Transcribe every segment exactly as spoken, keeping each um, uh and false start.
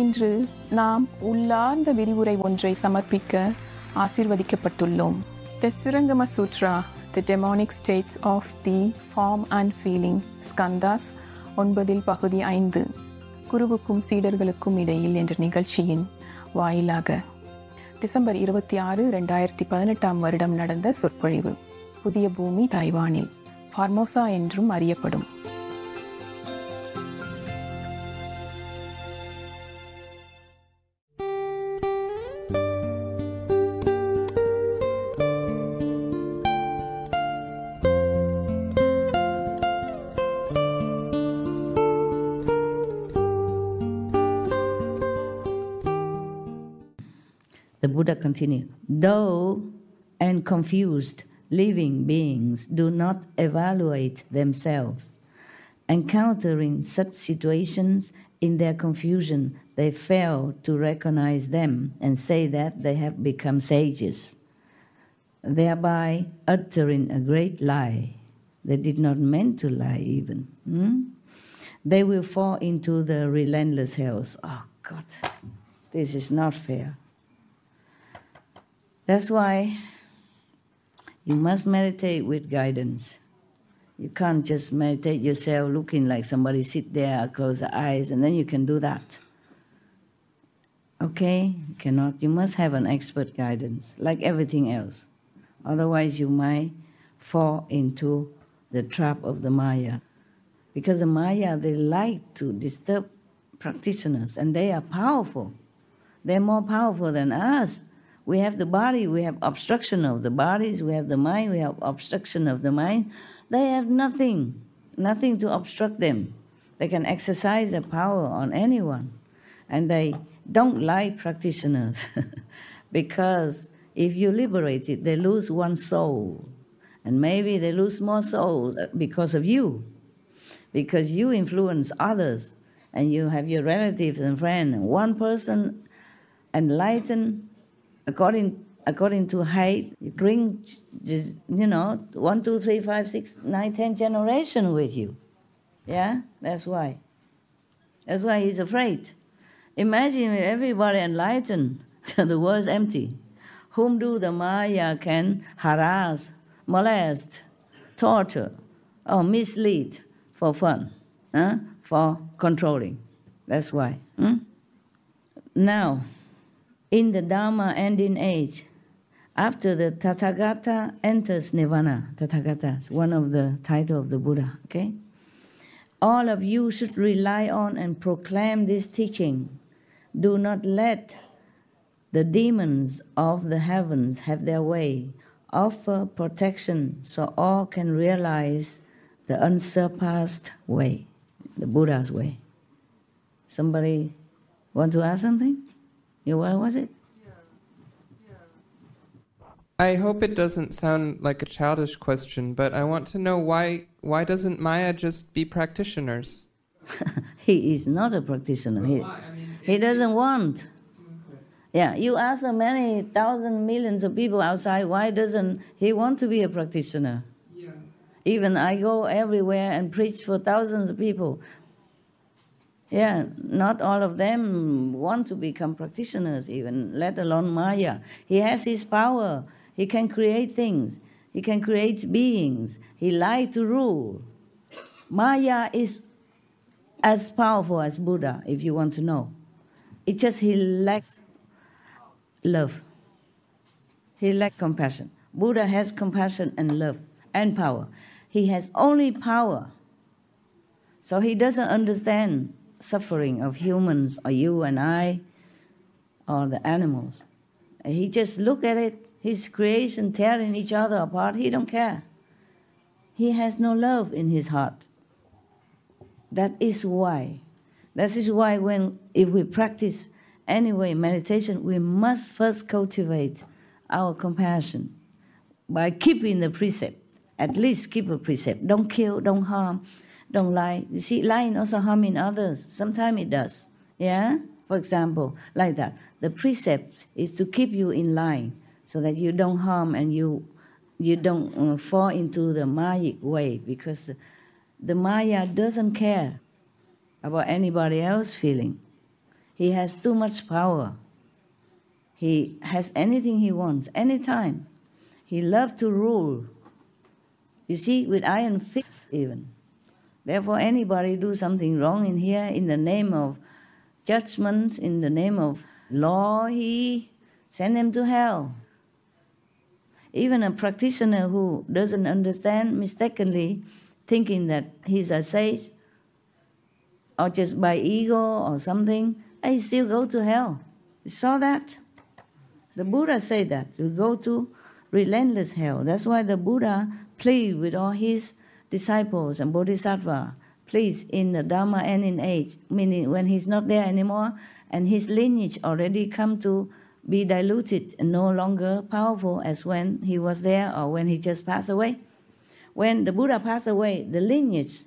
இன்று நாம் உள்ளார்ந்த விரிவுரை ஒன்றை சமர்ப்பிக்க ஆசீர்வதிக்கப்பட்டுள்ளோம். தசுரங்கம சூத்ரா, The Demonic States of the Form and Feeling Skandas ஒன்பதில் பகுதி ஐந்து, குருவுக்கும் சீடர்களுக்கும் இடையில் என்ற நிகழ்ச்சியின் வாயிலாக டிசம்பர் இருபத்தி ஆறு ரெண்டாயிரத்தி பதினெட்டாம் வருடம் நடந்த சொற்பொழிவு. புதிய பூமி தைவானில், ஃபார்மோசா என்றும் அறியப்படும். The Buddha continued, though and confused living beings do not evaluate themselves. Encountering such situations in their confusion, they fail to recognize them and say that they have become sages, thereby uttering a great lie. They did not mean to lie even. Hmm? They will fall into the relentless hells. Oh God, this is not fair. That's why you must meditate with guidance. You can't just meditate yourself looking like somebody sit there, close the eyes, and then you can do that. Okay? You cannot. You must have an expert guidance, like everything else. Otherwise, you might fall into the trap of the Maya. Because the Maya, they like to disturb practitioners, and they are powerful. They're more powerful than us. We have the body, we have obstruction of the bodies, we have the mind, we have obstruction of the mind. They have nothing, nothing to obstruct them. They can exercise their power on anyone. And they don't like practitioners because if you liberate it, they lose one soul. And maybe they lose more souls because of you, because you influence others and you have your relatives and friends. One person enlightened, According, according to height, you bring, you know, one, two, three, five, six, nine, ten generation with you. Yeah, that's why. That's why he's afraid. Imagine everybody enlightened, the world's empty. Whom do the Maya can harass, molest, torture, or mislead for fun, huh? For controlling? That's why. Hmm? Now, in the Dharma-ending age, after the Tathagata enters Nirvana, Tathagata is one of the title of the Buddha, okay? All of you should rely on and proclaim this teaching. Do not let the demons of the heavens have their way. Offer protection so all can realize the unsurpassed way, the Buddha's way. Somebody want to ask something? Yeah, what was it? Yeah. Yeah. I hope it doesn't sound like a childish question, but I want to know why why doesn't Maya just be practitioners? He is not a practitioner. He, I mean, he doesn't want. Okay. Yeah, you ask many thousand millions of people outside, why doesn't he want to be a practitioner? Yeah. Even I go everywhere and preach for thousands of people. Yeah, not all of them want to become practitioners even, let alone Maya. He has his power. He can create things. He can create beings. He likes to rule. Maya is as powerful as Buddha, if you want to know. It's just he lacks love. He lacks compassion. Buddha has compassion and love and power. He has only power. So he doesn't understand suffering of humans or you and I or the animals. He just look at it, his creation tearing each other apart. He don't care. He has no love in his heart. That is why. That is why when if we practice anyway meditation, we must first cultivate our compassion by keeping the precept. At least keep a precept. Don't kill, don't harm. Don't lie. You see, lying also harming others. Sometimes it does. Yeah? For example, like that. The precept is to keep you in line so that you don't harm and you you don't uh, fall into the Mayic way, because the, the Maya doesn't care about anybody else's feeling. He has too much power. He has anything he wants, anytime. He loves to rule. You see, with iron fists even. Therefore, anybody do something wrong in here in the name of judgments, in the name of law, he send them to hell. Even a practitioner who doesn't understand, mistakenly thinking that he's a sage, or just by ego or something, I still go to hell. You saw that? The Buddha said that. You go to relentless hell. That's why the Buddha pleaded with all his disciples and bodhisattva, please, in the Dharma-ending age, meaning when he's not there anymore and his lineage already come to be diluted and no longer powerful as when he was there or when he just passed away. When the Buddha passed away, the lineage,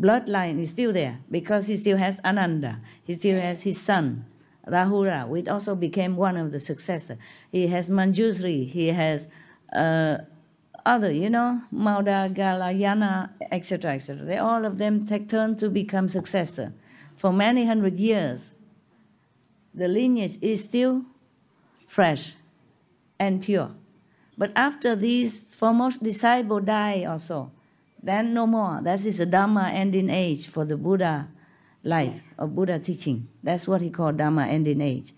bloodline is still there because he still has Ananda. He still has his son, Rahula, which also became one of the successors. He has Manjushri, he has uh, other, you know, Mauda, Galayana, et cetera, et cetera. They, all of them take turn to become successor. For many hundred years, the lineage is still fresh and pure. But after these foremost disciples die also, then no more. That is a Dharma-ending age for the Buddha life or Buddha teaching. That's what he called Dharma-ending age.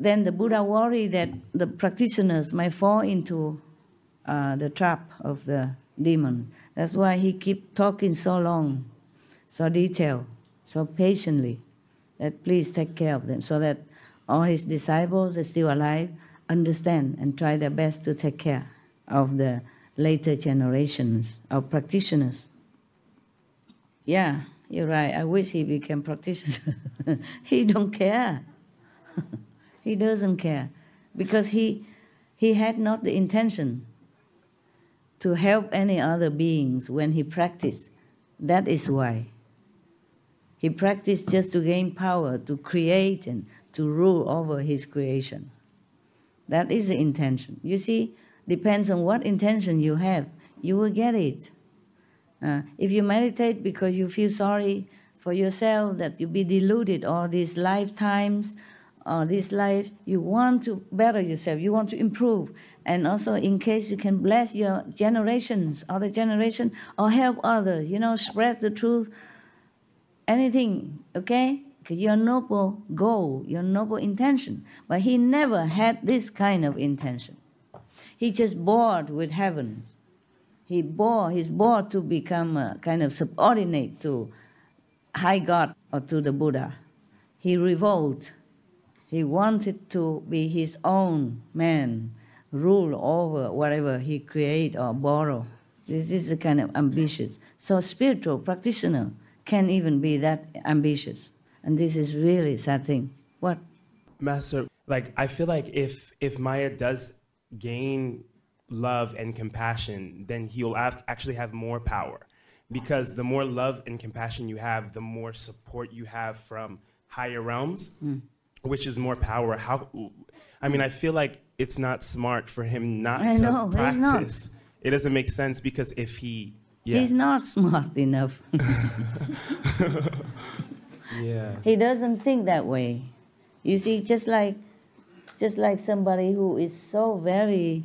Then the Buddha worried that the practitioners might fall into uh, the trap of the demon. That's why he keep talking so long, so detailed, so patiently, that please take care of them so that all his disciples are still alive, understand and try their best to take care of the later generations of practitioners. Yeah, you're right. I wish he became practitioner. He don't care. He doesn't care because he, he had not the intention to help any other beings when he practiced. That is why. He practiced just to gain power, to create and to rule over his creation. That is the intention. You see, depends on what intention you have, you will get it. Uh, if you meditate because you feel sorry for yourself, that you be deluded all these lifetimes, or this life, you want to better yourself, you want to improve. And also in case you can bless your generations, other generation, or help others, you know, spread the truth, anything, okay? Your noble goal, your noble intention. But he never had this kind of intention. He just bored with heavens. He bore, he's bored to become a kind of subordinate to high God or to the Buddha. He revolted. He wanted to be his own man, rule over whatever he create or borrow. This is the kind of ambitious. So spiritual practitioner can't even be that ambitious. And this is really a sad thing. What? Master, like, I feel like if, if Maya does gain love and compassion, then he'll have, actually have more power. Because the more love and compassion you have, the more support you have from higher realms, mm. which is more power. How? I mean, I feel like it's not smart for him not I to know, practice. Not. It doesn't make sense because if he... Yeah. He's not smart enough. Yeah. He doesn't think that way. You see, just like just like somebody who is so very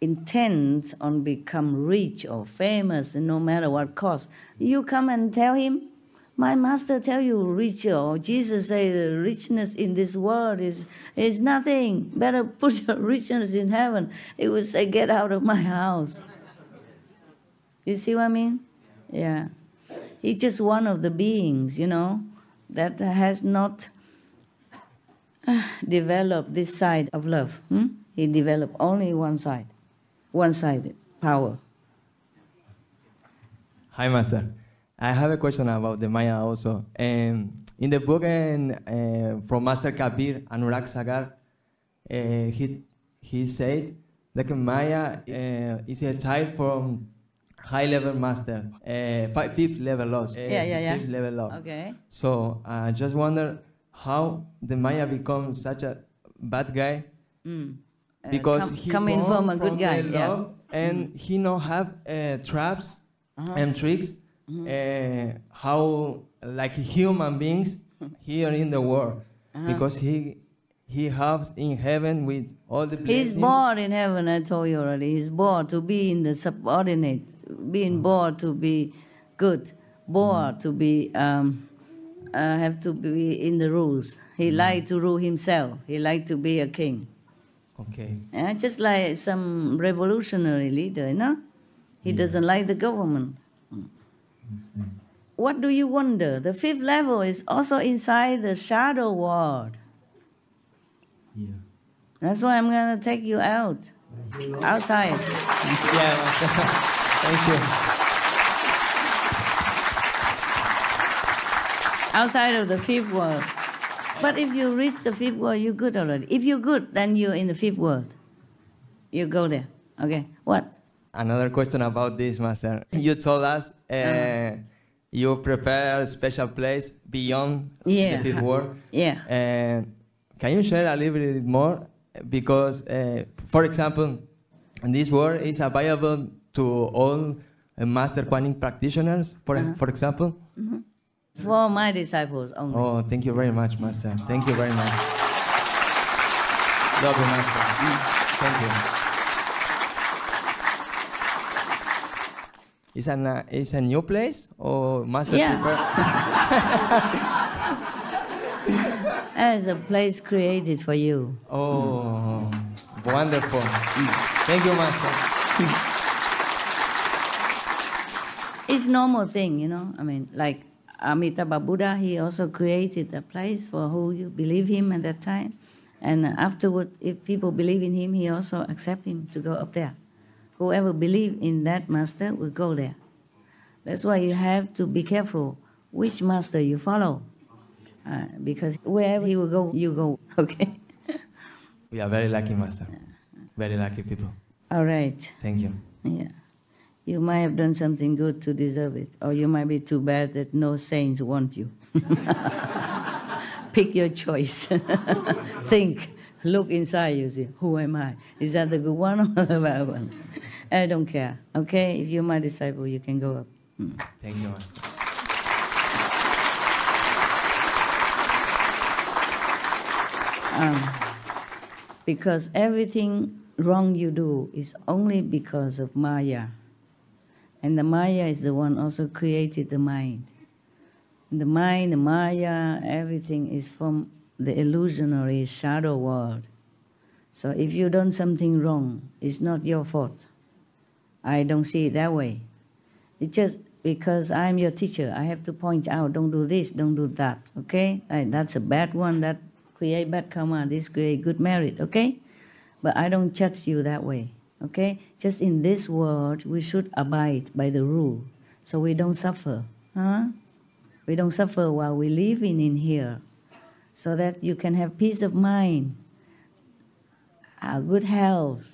intent on become rich or famous no matter what cost, you come and tell him, my master tell you richer, or Jesus say the richness in this world is is nothing. Better put your richness in heaven. He would say, get out of my house. You see what I mean? Yeah. He's just one of the beings, you know, that has not developed this side of love. Hmm? He developed only one side, one-sided power. Hi, Master. I have a question about the Maya also. Um, in the book and, uh, from Master Kabir, Anurag Sagar, uh, he, he said that Maya uh, is a child from high level master, uh, five, fifth level loss. Uh, yeah, yeah, yeah. Fifth level loss. Okay. So I uh, just wonder how the Maya becomes such a bad guy, mm. uh, because com he coming from a good from guy, yeah. and mm. he no have uh, traps uh-huh. and tricks. Mm-hmm. uh, how like human beings here in the world. Uh-huh. Because he he has in heaven with all the blessings. He's born in heaven. I told you already. He's born to be in the subordinate, being mm. born to be good, born mm. to be um, uh, have to be in the rules. He mm. likes to rule himself. He likes to be a king. Okay. Yeah, just like some revolutionary leader, you know? He yeah. doesn't like the government. What do you wonder? The fifth level is also inside the shadow world. Yeah. That's why I'm going to take you out. You. Outside. Yeah. Thank you. Outside of the fifth world. But if you reach the fifth world, you're good already. If you're good, then you're in the fifth world. You go there. Okay. What? Another question about this, Master. You told us uh, uh-huh. you prepare a special place beyond yeah. the fifth world. Yeah. Uh, can you share a little bit more? Because, uh, for example, this world is available to all uh, Master Kuan Yin practitioners, for, uh-huh. for example. Mm-hmm. For my disciples only. Oh, thank you very much, Master. Thank you very much. Love you, Master. Thank you. Is an uh, is a new place or Master yeah. prepared? As a place created for you. Oh, mm. wonderful! Mm. Thank you, Master. It's normal thing, you know. I mean, like Amitabha Buddha, he also created a place for who you believe him at that time, and afterward, if people believe in him, he also accept him to go up there. Whoever believes in that master will go there. That's why you have to be careful which master you follow. Uh, because wherever he will go, you go. Okay? We are very lucky, Master. Very lucky people. All right. Thank you. Yeah. You might have done something good to deserve it. Or you might be too bad that no saints want you. Pick your choice. Think. Look inside, you see. Who am I? Is that the good one or the bad one? I don't care, okay? If you're my disciple, you can go up. Mm. Thank you, Master. Um, because everything wrong you do is only because of Maya. And the Maya is the one also created the mind. The mind, the Maya, everything is from the illusionary shadow world. So if you done something wrong, it's not your fault. I don't see it that way. It's just because I'm your teacher, I have to point out, don't do this, don't do that, okay? Right, that's a bad one, that create bad karma, this create good merit, okay? But I don't judge you that way, okay? Just in this world, we should abide by the rule, so we don't suffer, huh? We don't suffer while we living in here, so that you can have peace of mind, uh, good health,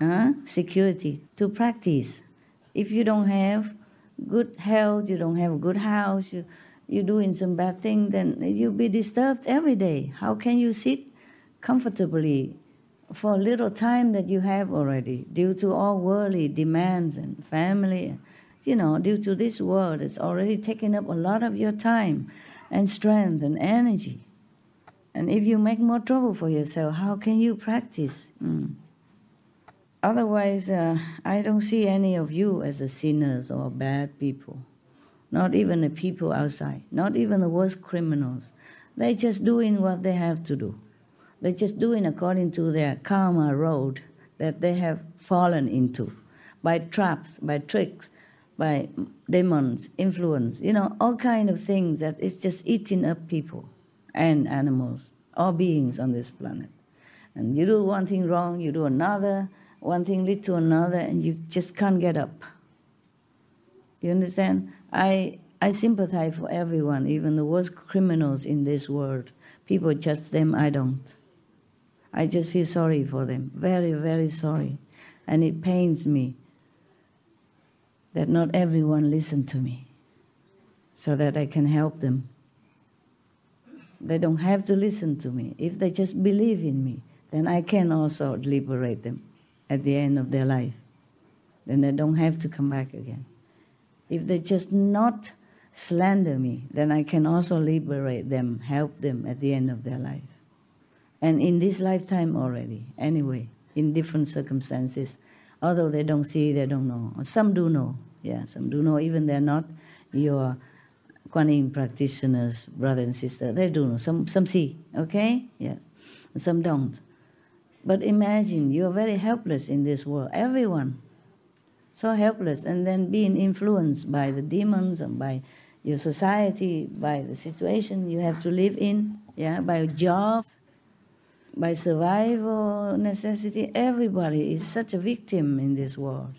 uh, security to practice. If you don't have good health, you don't have a good house, you, you're doing some bad thing, then you'll be disturbed every day. How can you sit comfortably for a little time that you have already due to all worldly demands and family? You know, due to this world, it's already taken up a lot of your time and strength and energy. And if you make more trouble for yourself, how can you practice? Mm. Otherwise, uh, I don't see any of you as a sinners or bad people. Not even the people outside, not even the worst criminals. They're just doing what they have to do. They're just doing according to their karma road that they have fallen into by traps, by tricks, by demons, influence, you know, all kind of things that is just eating up people and animals, all beings on this planet. And you do one thing wrong, you do another, one thing lead to another, and you just can't get up. You understand? I, I sympathize for everyone, even the worst criminals in this world. People judge them, I don't. I just feel sorry for them, very, very sorry. And it pains me that not everyone listens to me, so that I can help them. They don't have to listen to me. If they just believe in me, then I can also liberate them at the end of their life. Then they don't have to come back again. If they just not slander me, then I can also liberate them, help them at the end of their life. And in this lifetime already, anyway, in different circumstances, although they don't see, they don't know. Some do know, yeah, some do know, even they're not your Kuan Yin practitioners, brother and sister, they do know. Some, some see, okay? Yes. And some don't. But imagine, you're very helpless in this world, everyone. So helpless, and then being influenced by the demons and by your society, by the situation you have to live in, yeah, by jobs, by survival necessity. Everybody is such a victim in this world.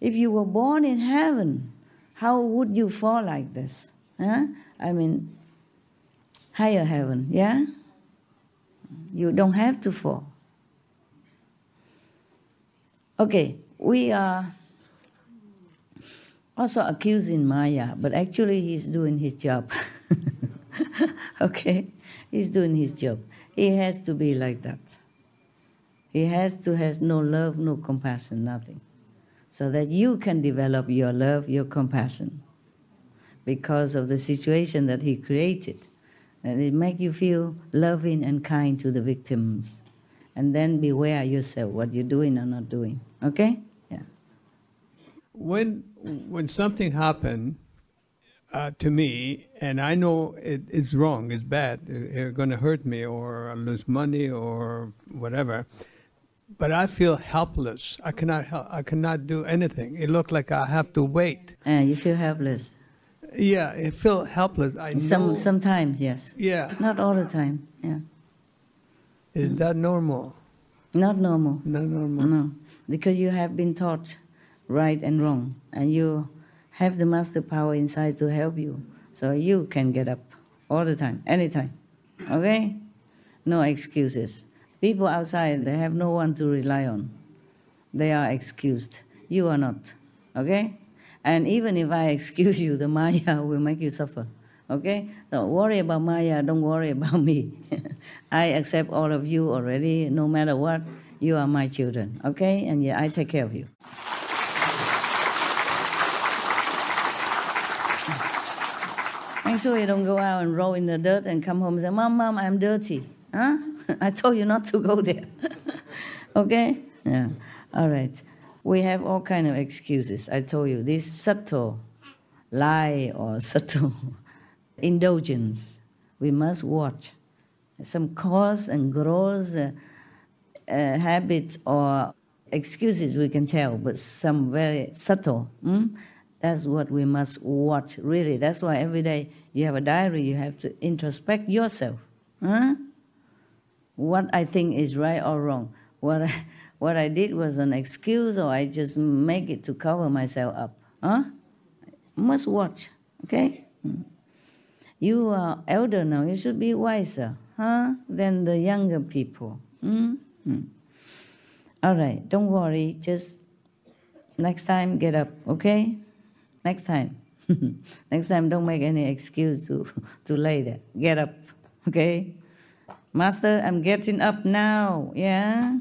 If you were born in heaven, how would you fall like this? Huh? I mean, higher heaven, yeah? You don't have to fall. Okay, we are also accusing Maya, but actually he's doing his job. Okay, he's doing his job. He has to be like that. He has to have no love, no compassion, nothing. So that you can develop your love, your compassion, because of the situation that he created. And it makes you feel loving and kind to the victims. And then beware yourself, what you're doing or not doing. Okay? Yeah. When, when something happened uh, to me, and I know it, it's wrong, it's bad, it's going to hurt me or I'll lose money or whatever, but I feel helpless. I cannot help. I cannot do anything. It looked like I have to wait. Uh, you feel helpless. Yeah, I feel helpless. I Some, know. Sometimes, yes. Yeah. Not all the time, yeah. Is that normal? Not normal. Not normal. No, because you have been taught right and wrong, and you have the master power inside to help you, so you can get up all the time, anytime, okay? No excuses. People outside, they have no one to rely on. They are excused. You are not, okay? And even if I excuse you, the Maya will make you suffer, okay? Don't worry about Maya, don't worry about me. I accept all of you already, no matter what, you are my children, okay? And yeah, I take care of you. Make sure you don't go out and roll in the dirt and come home and say, Mom, Mom, I'm dirty. Huh? I told you not to go there, okay? Yeah, all right. We have all kinds of excuses, I told you. This subtle lie or subtle indulgence, we must watch. Some cause and gross uh, uh, habits or excuses we can tell, but some very subtle. Hmm? That's what we must watch, really. That's why every day you have a diary, you have to introspect yourself. Huh? What I think is right or wrong. What I, what I did was an excuse, or I just make it to cover myself up. Huh? Must watch, okay? You are elder now, you should be wiser, huh, than the younger people. Mm-hmm. All right, don't worry, just next time get up, okay? Next time. Next time don't make any excuse to, to lay there. Get up, okay? Master, I'm getting up now, yeah?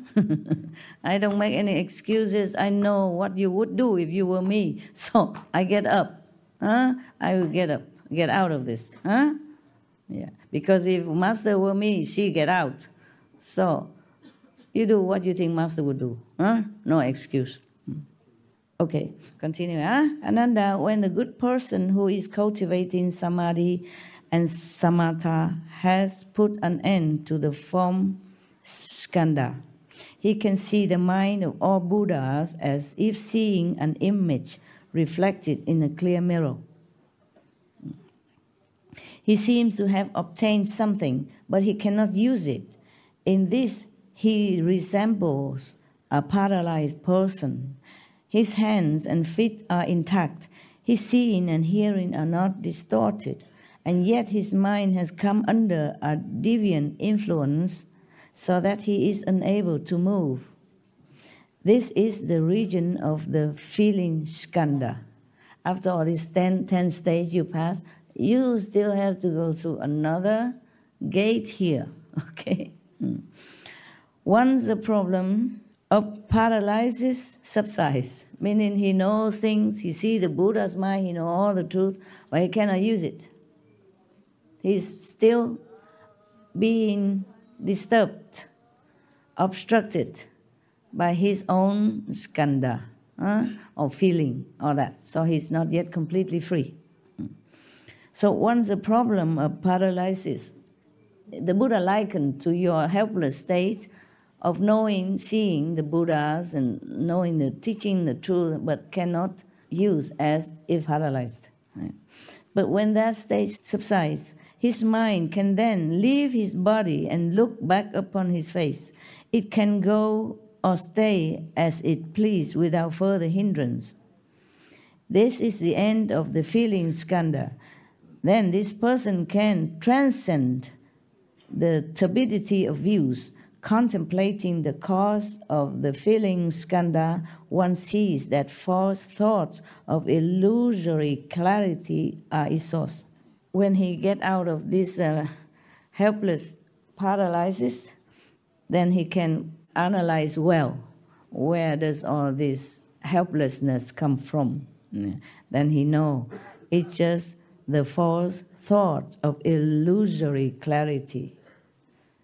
I don't make any excuses. I know what you would do if you were me. So I get up, huh? I will get up, get out of this, huh? Yeah, because if Master were me, she get out. So you do what you think Master would do, huh? No excuse. Okay, continue, huh? Ananda, when the good person who is cultivating samadhi and samatha has put an end to the form skandha, he can see the mind of all Buddhas as if seeing an image reflected in a clear mirror. He seems to have obtained something, but he cannot use it. In this, he resembles a paralyzed person. His hands and feet are intact. His seeing and hearing are not distorted. And yet his mind has come under a deviant influence so that he is unable to move. This is the region of the feeling skandha. After all these ten, ten stages you pass, you still have to go through another gate here, okay? Once the problem of paralysis subsides, meaning he knows things, he sees the Buddha's mind, he knows all the truth, but he cannot use it. He's still being disturbed, obstructed by his own skandha, huh? or feeling, all that. So he's not yet completely free. So once the problem of paralysis, the Buddha likened to your helpless state of knowing, seeing the Buddhas and knowing the teaching, the truth, but cannot use as if paralyzed. Right? But when that state subsides, his mind can then leave his body and look back upon his face. It can go or stay as it pleases without further hindrance. This is the end of the feeling skandha. Then this person can transcend the turbidity of views, contemplating the cause of the feeling skandha. One sees that false thoughts of illusory clarity are its source. When he gets out of this uh, helpless paralysis, then he can analyze well where does all this helplessness come from. Yeah. Then he knows it's just the false thought of illusory clarity.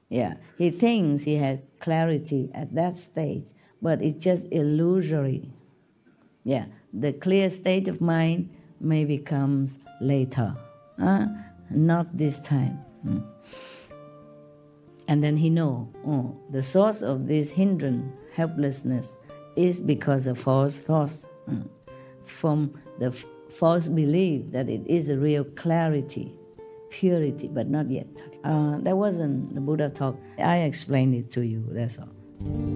Yeah, he thinks he has clarity at that stage, but it's just illusory. Yeah, the clear state of mind maybe comes later, uh, not this time. Mm. And then he knows, oh, the source of this hindrance, helplessness, is because of false thoughts, mm. from the f false belief that it is a real clarity, purity, but not yet. Uh, that wasn't the Buddha talk. I explained it to you, that's all.